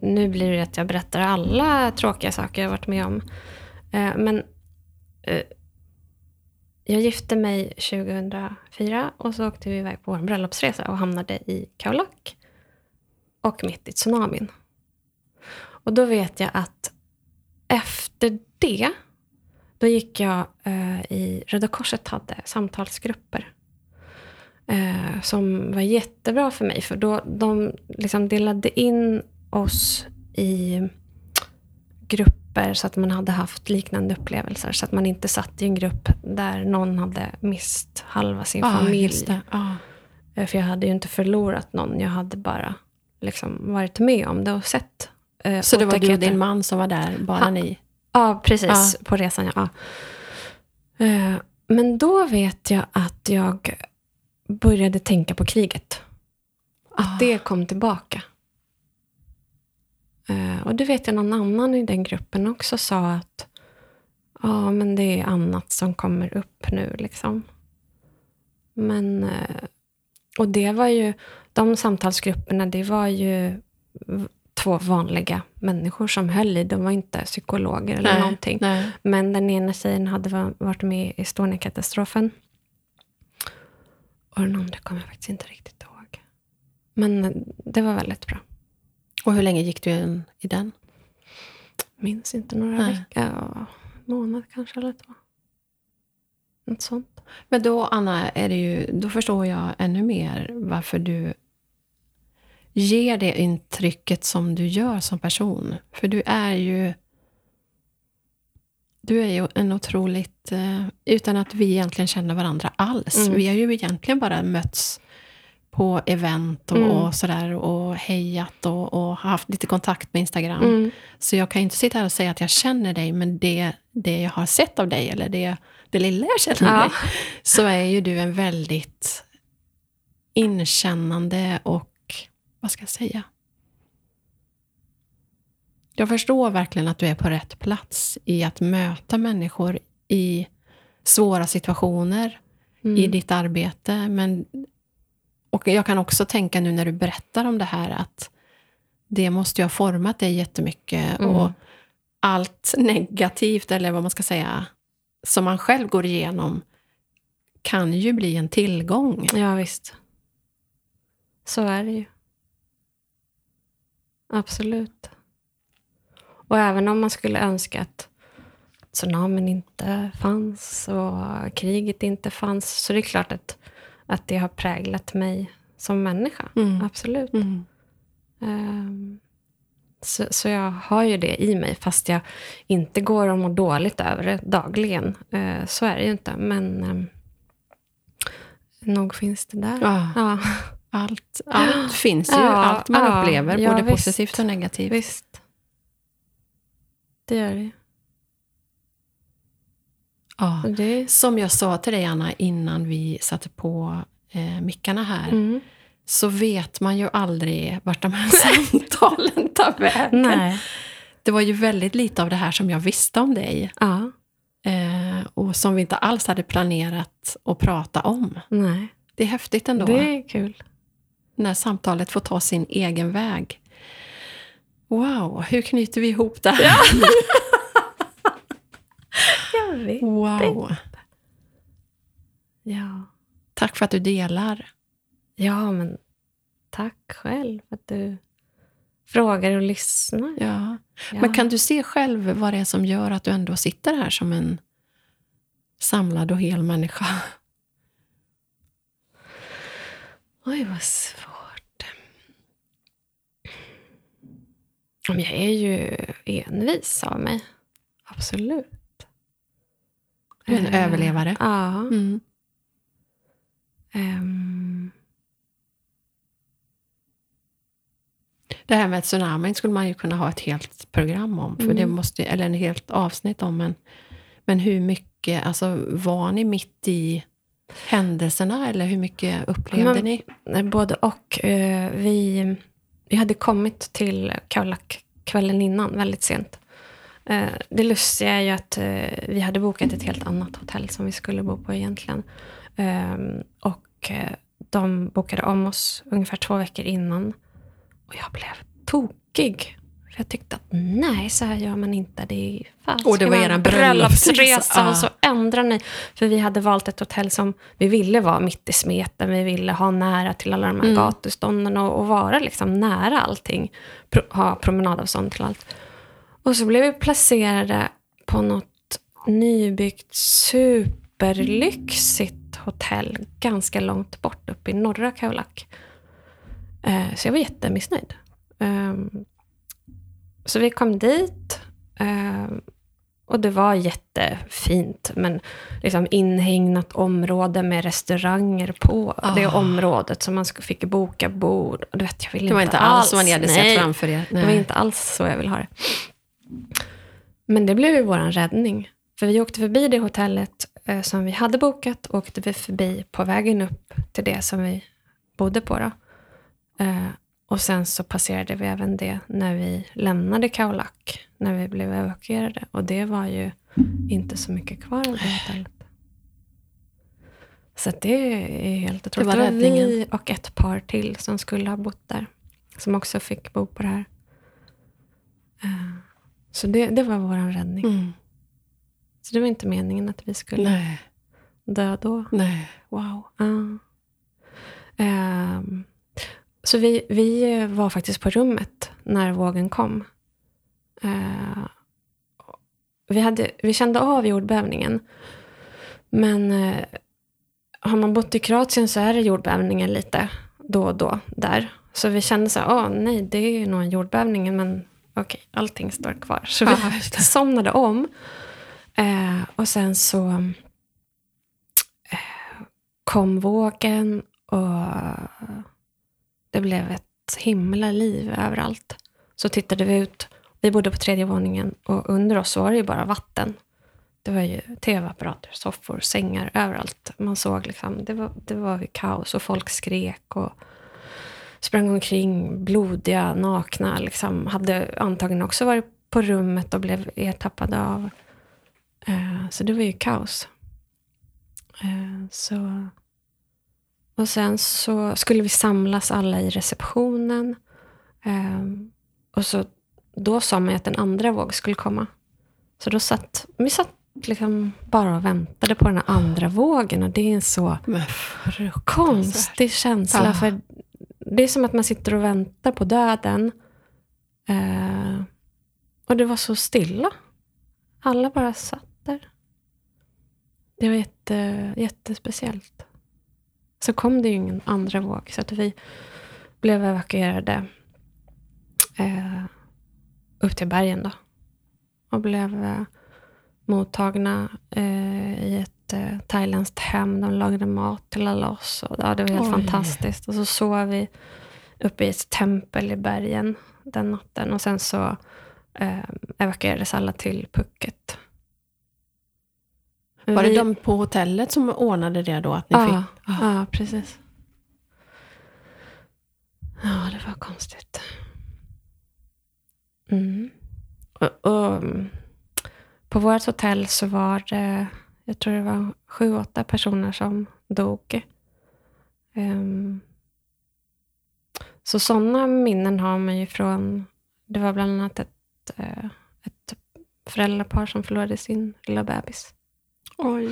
nu blir det att jag berättar alla tråkiga saker jag har varit med om. Jag gifte mig 2004 och så åkte vi iväg på vår bröllopsresa och hamnade i Khao Lak och mitt i tsunamin. Och då vet jag att efter det då gick jag i Röda Korset, hade samtalsgrupper som var jättebra för mig, för då de liksom delade in oss i grupper så att man hade haft liknande upplevelser, så att man inte satt i en grupp där någon hade mist halva sin familj. För jag hade ju inte förlorat någon, jag hade bara liksom varit med om det och sett. Så det var du och din man som var där, bara ni? Ja, precis. På resan, Men då vet jag att jag började tänka på kriget. Att det kom tillbaka. Och det vet jag någon annan i den gruppen också sa att men det är annat som kommer upp nu liksom. Men och det var ju de samtalsgrupperna, det var ju 2 vanliga människor som höll i. De var inte psykologer eller någonting. Nej. Men den ena tjejen hade varit med i Estonia-katastrofen. Och den andra kommer jag faktiskt inte riktigt ihåg. Men det var väldigt bra. Och hur länge gick du i den? Minns inte, några veckor. Månad kanske eller två. Något sånt. Men då, Anna, då förstår jag ännu mer varför du ger det intrycket som du gör som person. För du är ju en otroligt... Utan att vi egentligen känner varandra alls. Mm. Vi har ju egentligen bara mötts på event och sådär och hejat och haft lite kontakt med Instagram. Mm. Så jag kan ju inte sitta här och säga att jag känner dig, men det jag har sett av dig eller det lilla jag känner dig, så är ju du en väldigt inkännande och vad ska jag säga? Jag förstår verkligen att du är på rätt plats i att möta människor i svåra situationer i ditt arbete. Och jag kan också tänka nu när du berättar om det här att det måste ju ha format dig jättemycket. Och allt negativt eller vad man ska säga som man själv går igenom kan ju bli en tillgång. Ja, visst. Så är det ju. Absolut. Och även om man skulle önska att att tsunamin inte fanns och kriget inte fanns. Så det är klart att det har präglat mig som människa. Mm. Absolut. Mm. Så jag har ju det i mig, fast jag inte går och mår dåligt över det dagligen. Så är det ju inte, men nog finns det där. Ja. Allt finns ju, allt man upplever, både positivt och negativt. Visst, det gör det. Ja, det... som jag sa till dig, Anna, innan vi satte på mickarna här. Mm. Så vet man ju aldrig vart de här samtalen tar vägen. Nej. Det var ju väldigt lite av det här som jag visste om dig. Ja. Och som vi inte alls hade planerat att prata om. Nej. Det är häftigt ändå. Det är kul. När samtalet får ta sin egen väg. Wow, hur knyter vi ihop det här? Ja. Jag vet. Wow. Ja. Tack för att du delar. Ja, men tack själv att du frågar och lyssnar. Ja. Ja. Men kan du se själv vad det är som gör att du ändå sitter här som en samlad och hel människa? Oj, vad svårt. Jag är ju envis av mig. Absolut. En överlevare. Ja. Mm. Det här med tsunamin skulle man ju kunna ha ett helt program om. För det måste, eller en helt avsnitt om. Men hur mycket, alltså var ni mitt i händelserna? Eller hur mycket upplevde ni? Både och. Vi hade kommit till Khao Lak kvällen innan, väldigt sent. Det lustiga är ju att vi hade bokat ett helt annat hotell som vi skulle bo på egentligen. Och de bokade om oss ungefär 2 veckor innan. Och jag blev tokig. Jag tyckte att nej, så här gör man inte. Det är fast. Och det var er bröllopsresa. Och så ändrar ni. För vi hade valt ett hotell som vi ville vara mitt i smeten. Vi ville ha nära till alla de här gatustånden. Och vara liksom nära allting. Ha promenadavstånd till allt. Och så blev vi placerade på något nybyggt superlyxigt hotell. Ganska långt bort upp i norra Khao Lak. Så jag var jättemissnöjd. Så vi kom dit och det var jättefint, men liksom inhägnat område med restauranger på det området som man fick boka bord. Och du vet, jag ville det var inte alls vad ni hade sett framför er. Nej. Det var inte alls så jag ville ha det. Men det blev ju våran räddning. För vi åkte förbi det hotellet som vi hade bokat, och åkte vi förbi på vägen upp till det som vi bodde på då. Och sen så passerade vi även det när vi lämnade Khao Lak, när vi blev evakuerade. Och det var ju inte så mycket kvar av hotellet. Så det är helt otroligt. Det var vi och ett par till som skulle ha bott där, som också fick bo på det här. Så det var vår räddning. Mm. Så det var inte meningen att vi skulle dö då. Nej, wow. Så vi var faktiskt på rummet när vågen kom. Vi kände av jordbävningen. Men har man bott i Kroatien så är det jordbävningen lite då och då där. Så vi kände så här, nej, det är ju nog en jordbävning, men okej, allting står kvar. Så vi somnade om. Och sen så kom vågen och... Det blev ett himla liv överallt. Så tittade vi ut. Vi bodde på 3:e våningen. Och under oss var det ju bara vatten. Det var ju tv-apparater, soffor, sängar överallt. Man såg liksom, det var kaos. Och folk skrek och sprang omkring blodiga, nakna. Liksom. Hade antagligen också varit på rummet och blev ertappade av. Så det var ju kaos. Så... Och sen så skulle vi samlas alla i receptionen. Och så då sa man att en andra våg skulle komma. Så då satt liksom bara och väntade på den här andra vågen. Och det är en så konstig känsla. Ja. För det är som att man sitter och väntar på döden. Och det var så stilla. Alla bara satt där. Det var jättespeciellt. Så kom det ju ingen andra våg. Så att vi blev evakuerade upp till bergen då. Och blev mottagna i ett thailändskt hem. De lagade mat till alla oss. Och, ja, det var helt fantastiskt. Och så sov vi uppe i ett tempel i bergen den natten. Och sen så evakuerades alla till Phuket. Var det de på hotellet som ordnade det då? Att ni fick? Ja, precis. Ja, det var konstigt. Mm. Och på vårt hotell så var det, jag tror det var 7-8 personer som dog. Så sådana minnen har man ju från, det var bland annat ett föräldrapar som förlorade sin lilla bebis. Oj.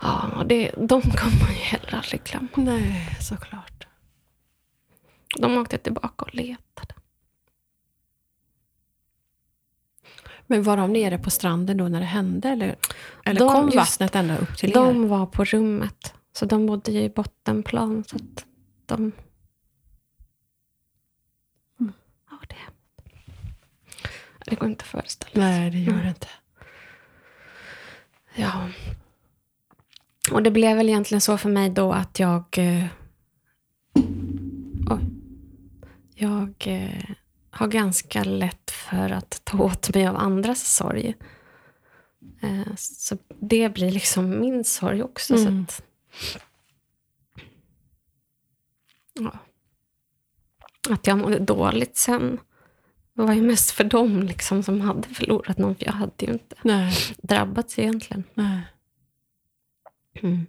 Ja, och de kommer man ju heller aldrig glömma. Nej, såklart. De åkte tillbaka och letade. Men var de nere på stranden då när det hände? Eller kom vattnet ända upp till er? De var på rummet. Så de bodde ju i bottenplan. Så att de... Ja, det går inte att föreställa sig. Nej, det gör det inte. Ja. Och det blev väl egentligen så för mig då att jag har ganska lätt för att ta åt mig av andras sorg. Så det blir liksom min sorg också. Mm. Så att, ja. Att jag mådde dåligt sen var ju mest för dem liksom, som hade förlorat någon. Jag hade ju inte drabbats egentligen. Nej. Mm.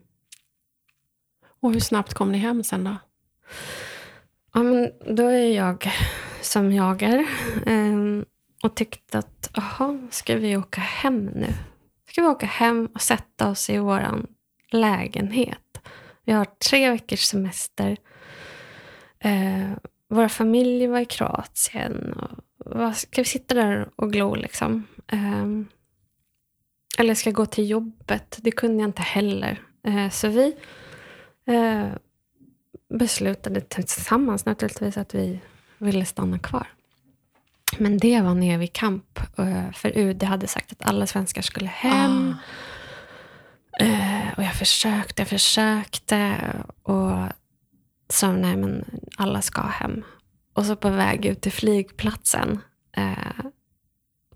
Och hur snabbt kom ni hem sen då? Ja, men då är jag som jagar och tyckte att ska vi åka hem nu? Ska vi åka hem och sätta oss i våran lägenhet? Vi har 3 veckors semester. Våra familjer var i Kroatien. Och ska vi sitta där och glo liksom? Eller ska jag gå till jobbet? Det kunde jag inte heller. Så vi beslutade tillsammans naturligtvis att vi ville stanna kvar. Men det var nere vid kamp. För UD hade sagt att alla svenskar skulle hem. Och jag försökte. Och sa nej, men alla ska hem. Och så på väg ut till flygplatsen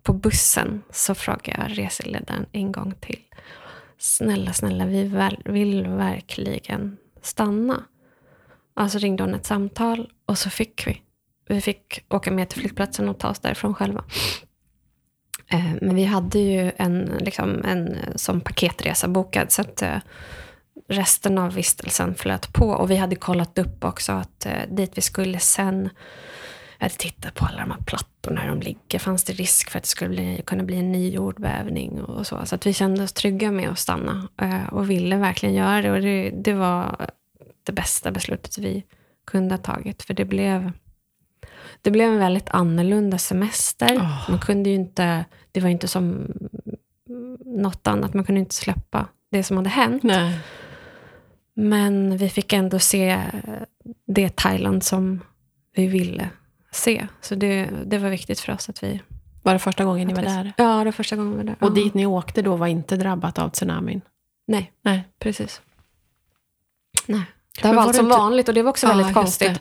på bussen så frågade jag reseledaren en gång till. Snälla, vi vill verkligen stanna. Alltså ringde hon ett samtal och så fick vi. Vi fick åka med till flygplatsen och ta oss därifrån själva. Men vi hade ju en som paketresa bokad så att resten av vistelsen flöt på. Och vi hade kollat upp också att dit vi skulle sen, jag hade tittat på alla de här plattorna hur de ligger. Fanns det risk för att det skulle kunna bli en ny jordbävning och så. Så att vi kände oss trygga med att stanna och ville verkligen göra det. Och det var det bästa beslutet vi kunde ha tagit. För det blev en väldigt annorlunda semester. Man kunde ju inte, det var inte som något annat. Man kunde inte släppa det som hade hänt. Nej. Men vi fick ändå se det Thailand som vi ville se. Så det var viktigt för oss att vi... Var det första gången ni var där? Ja, det var första gången vi var där. Och dit ni åkte då var inte drabbat av tsunamin? Nej, precis. Nej. Det var allt som vanligt och det var också väldigt konstigt.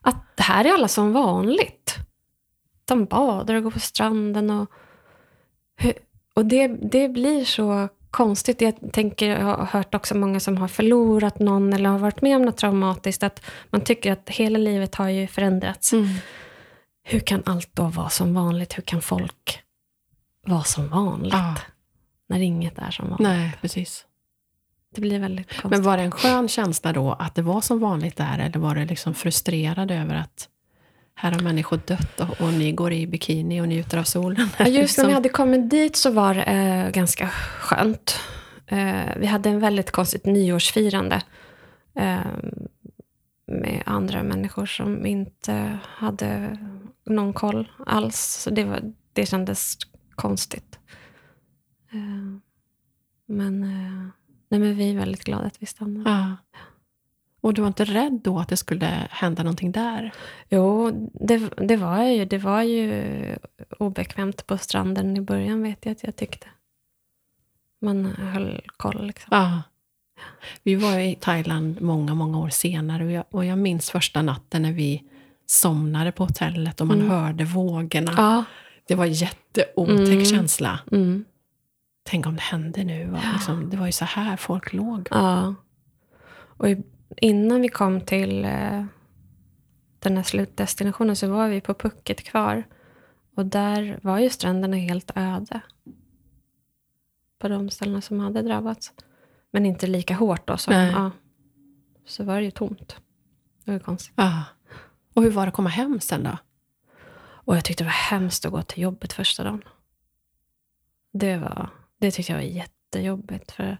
Att det här är alla som vanligt. De badar och går på stranden och det blir så konstigt. Jag har hört också många som har förlorat någon eller har varit med om något traumatiskt att man tycker att hela livet har ju förändrats. Mm. Hur kan allt då vara som vanligt? Hur kan folk vara som vanligt när inget är som vanligt? Nej, precis. Det blir väldigt konstigt. Men var det en skön känsla då att det var som vanligt där eller var det liksom frustrerad över att här har människor dött och ni går i bikini och njuter av solen? Ja, just när vi hade kommit dit så var det ganska skönt. Vi hade en väldigt konstigt nyårsfirande med andra människor som inte hade någon koll alls. Så det kändes konstigt. Men vi är väldigt glada att vi stannade. Ja. Och du var inte rädd då att det skulle hända någonting där? Jo, det var jag ju. Det var ju obekvämt på stranden i början, vet jag att jag tyckte. Man höll koll liksom. Ja. Vi var i Thailand många, många år senare. Och jag minns första natten när vi somnade på hotellet och man hörde vågorna. Ja. Det var en jätteotäck känsla. Mm. Tänk om det hände nu. Ja. Liksom, det var ju så här folk låg. Ja. Och innan vi kom till den här slutdestinationen så var vi på Phuket kvar. Och där var ju stränderna helt öde. På de ställena som hade drabbats. Men inte lika hårt då. Så var det ju tomt. Det var konstigt. Ja. Och hur var det att komma hem sen då? Och jag tyckte det var hemskt att gå till jobbet första dagen. Det tyckte jag var jättejobbigt. För,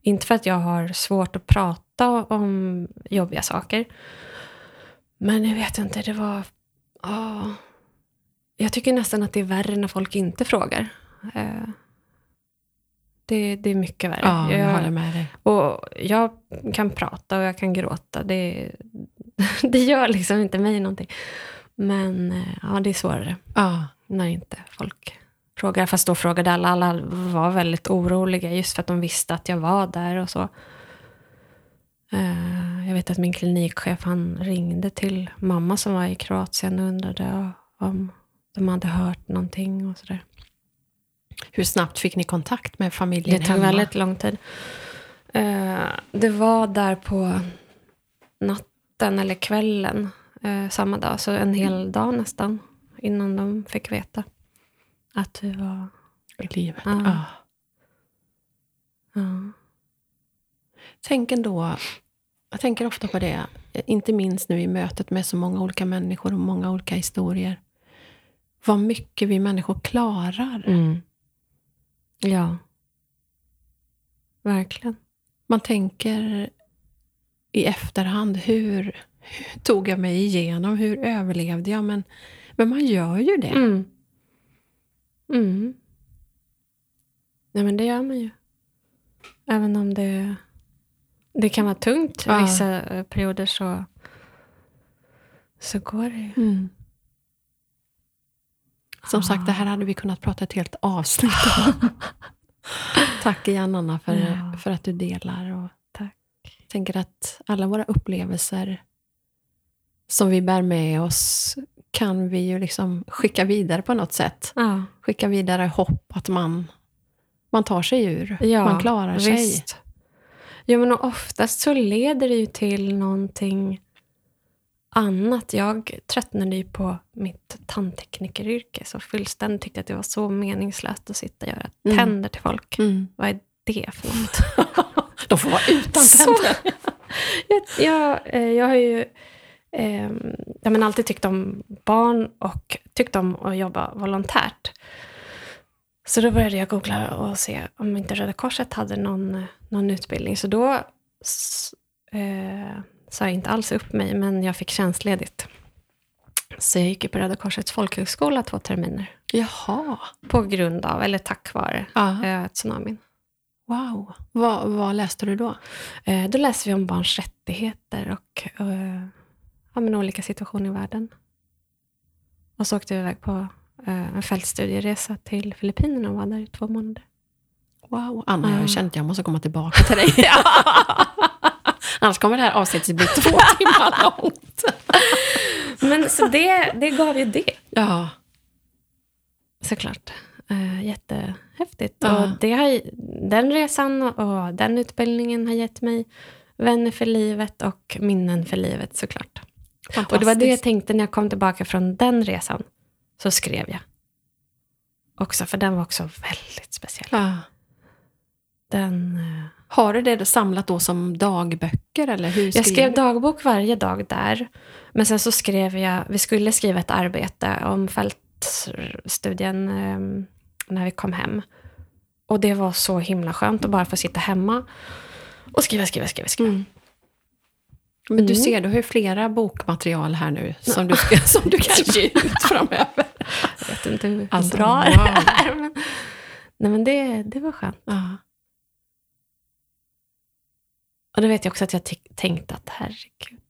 inte för att jag har svårt att prata om jobbiga saker. Men jag vet inte, det var... Åh, jag tycker nästan att det är värre när folk inte frågar. Det är mycket värre. Ja, jag håller med dig. Och jag kan prata och jag kan gråta. Det gör liksom inte mig någonting. Men ja, det är svårare. Ja. När inte folk frågar. Fast då frågade alla var väldigt oroliga. Just för att de visste att jag var där och så. Jag vet att min klinikchef, han ringde till mamma som var i Kroatien och undrade om de hade hört någonting och sådär. Hur snabbt fick ni kontakt med familjen hemma? Det tog väldigt lång tid. Det var där på natten eller kvällen samma dag. Så en hel dag nästan innan de fick veta att vi var i livet. Ja. Ah. Ah. Tänk ändå, jag tänker ofta på det. Inte minst nu i mötet med så många olika människor och många olika historier. Vad mycket vi människor klarar. Mm. Ja. Verkligen. Man tänker i efterhand, hur tog jag mig igenom? Hur överlevde jag? Men man gör ju det. Mm. Mm. Nej, men det gör man ju. Även om det kan vara tungt vissa perioder så går det ju. Mm. Som sagt, det här hade vi kunnat prata ett helt avsnitt om. Tack igen Anna för att du delar. Och tack. Jag tänker att alla våra upplevelser som vi bär med oss kan vi ju liksom skicka vidare på något sätt. Ja. Skicka vidare hopp att man tar sig ur. Ja, man klarar sig. Visst. Ja, men oftast så leder det ju till någonting annat. Jag tröttnade ju på mitt tandteknikeryrke så fullständigt, tyckte att det var så meningslöst att sitta och göra tänder till folk. Mm. Vad är det för något? De får vara utan tänder. Jag har ju alltid tyckt om barn och tyckt om att jobba volontärt. Så då började jag googla och se om inte Röda Korset hade någon utbildning. Så då sa jag inte alls upp mig, men jag fick tjänstledigt. Så jag gick på Röda Korsets folkhögskola 2 terminer. Jaha. På grund av, eller tack vare, tsunamin. Wow. Vad läste du då? Då läste vi om barns rättigheter och olika situationer i världen. Och så åkte vi iväg på en fältstudieresa till Filippinerna och var där i 2 månader. Wow. Anna, jag kände att jag måste komma tillbaka till dig. Annars kommer det här avsnittet bli 2 timmar långt. Men så det gav ju det. Ja. Såklart. Jättehäftigt. Ja. Och den resan och den utbildningen har gett mig vänner för livet och minnen för livet såklart. Och det var det jag tänkte när jag kom tillbaka från den resan. Så skrev jag. Också, för den var också väldigt speciell. Ja. Har du det samlat då som dagböcker? Eller hur jag skrev dagbok varje dag där. Men sen så skrev jag... Vi skulle skriva ett arbete om fältstudien när vi kom hem. Och det var så himla skönt att bara få sitta hemma. Och skriva. Mm. Men du ser, du har ju flera bokmaterial här nu som du kan ge ut framöver. Jag vet inte hur bra det är. Nej, men det var skönt. Ja. Och då vet jag också att jag tänkte att herregud,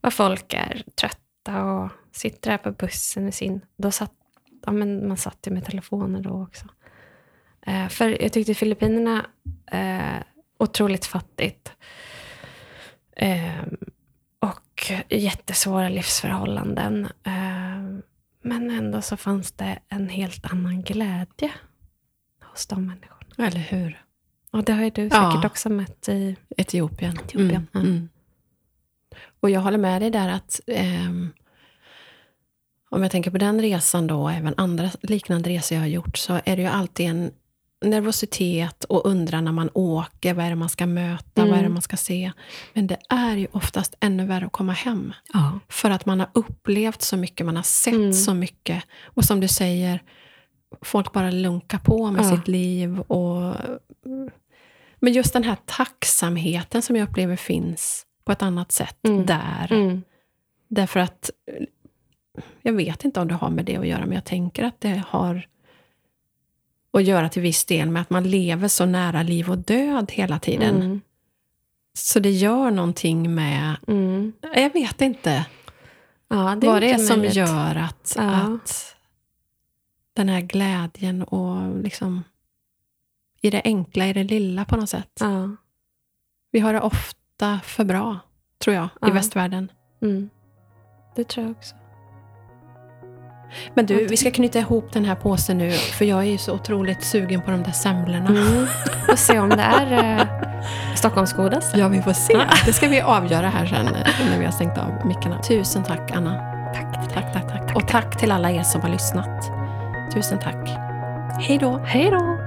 vad folk är trötta och sitter här på bussen med sin... Då satt, ja, men man satt ju med telefoner då också. För jag tyckte Filippinerna otroligt fattigt. Och jättesvåra livsförhållanden. Men ändå så fanns det en helt annan glädje hos de människorna. Eller hur? Och det har ju du säkert också mött i Etiopien. Mm, mm. Och jag håller med dig där att om jag tänker på den resan då, även andra liknande resor jag har gjort, så är det ju alltid en nervositet och undran när man åker, vad är det man ska möta, vad är det man ska se. Men det är ju oftast ännu värre att komma hem. Ja. För att man har upplevt så mycket, man har sett så mycket. Och som du säger, folk bara lunkar på med sitt liv. Och... Men just den här tacksamheten som jag upplever finns på ett annat sätt där. Mm. Därför att, jag vet inte om det har med det att göra, men jag tänker att det har... Och göra till viss del med att man lever så nära liv och död hela tiden. Mm. Så det gör någonting med... Jag vet inte vad det är som gör att den här glädjen och liksom i det enkla, i det lilla på något sätt. Ja. Vi har det ofta för bra, tror jag, i västvärlden. Mm. Det tror jag också. Men du, vi ska knyta ihop den här påsen nu, för jag är ju så otroligt sugen på de där semlorna. Vi får se om det är Stockholmsgodas. Ja, vi får se. Det ska vi avgöra här sen när vi har stängt av mickarna. Tusen tack, Anna. Tack. Och tack till alla er som har lyssnat. Tusen tack. Hej då.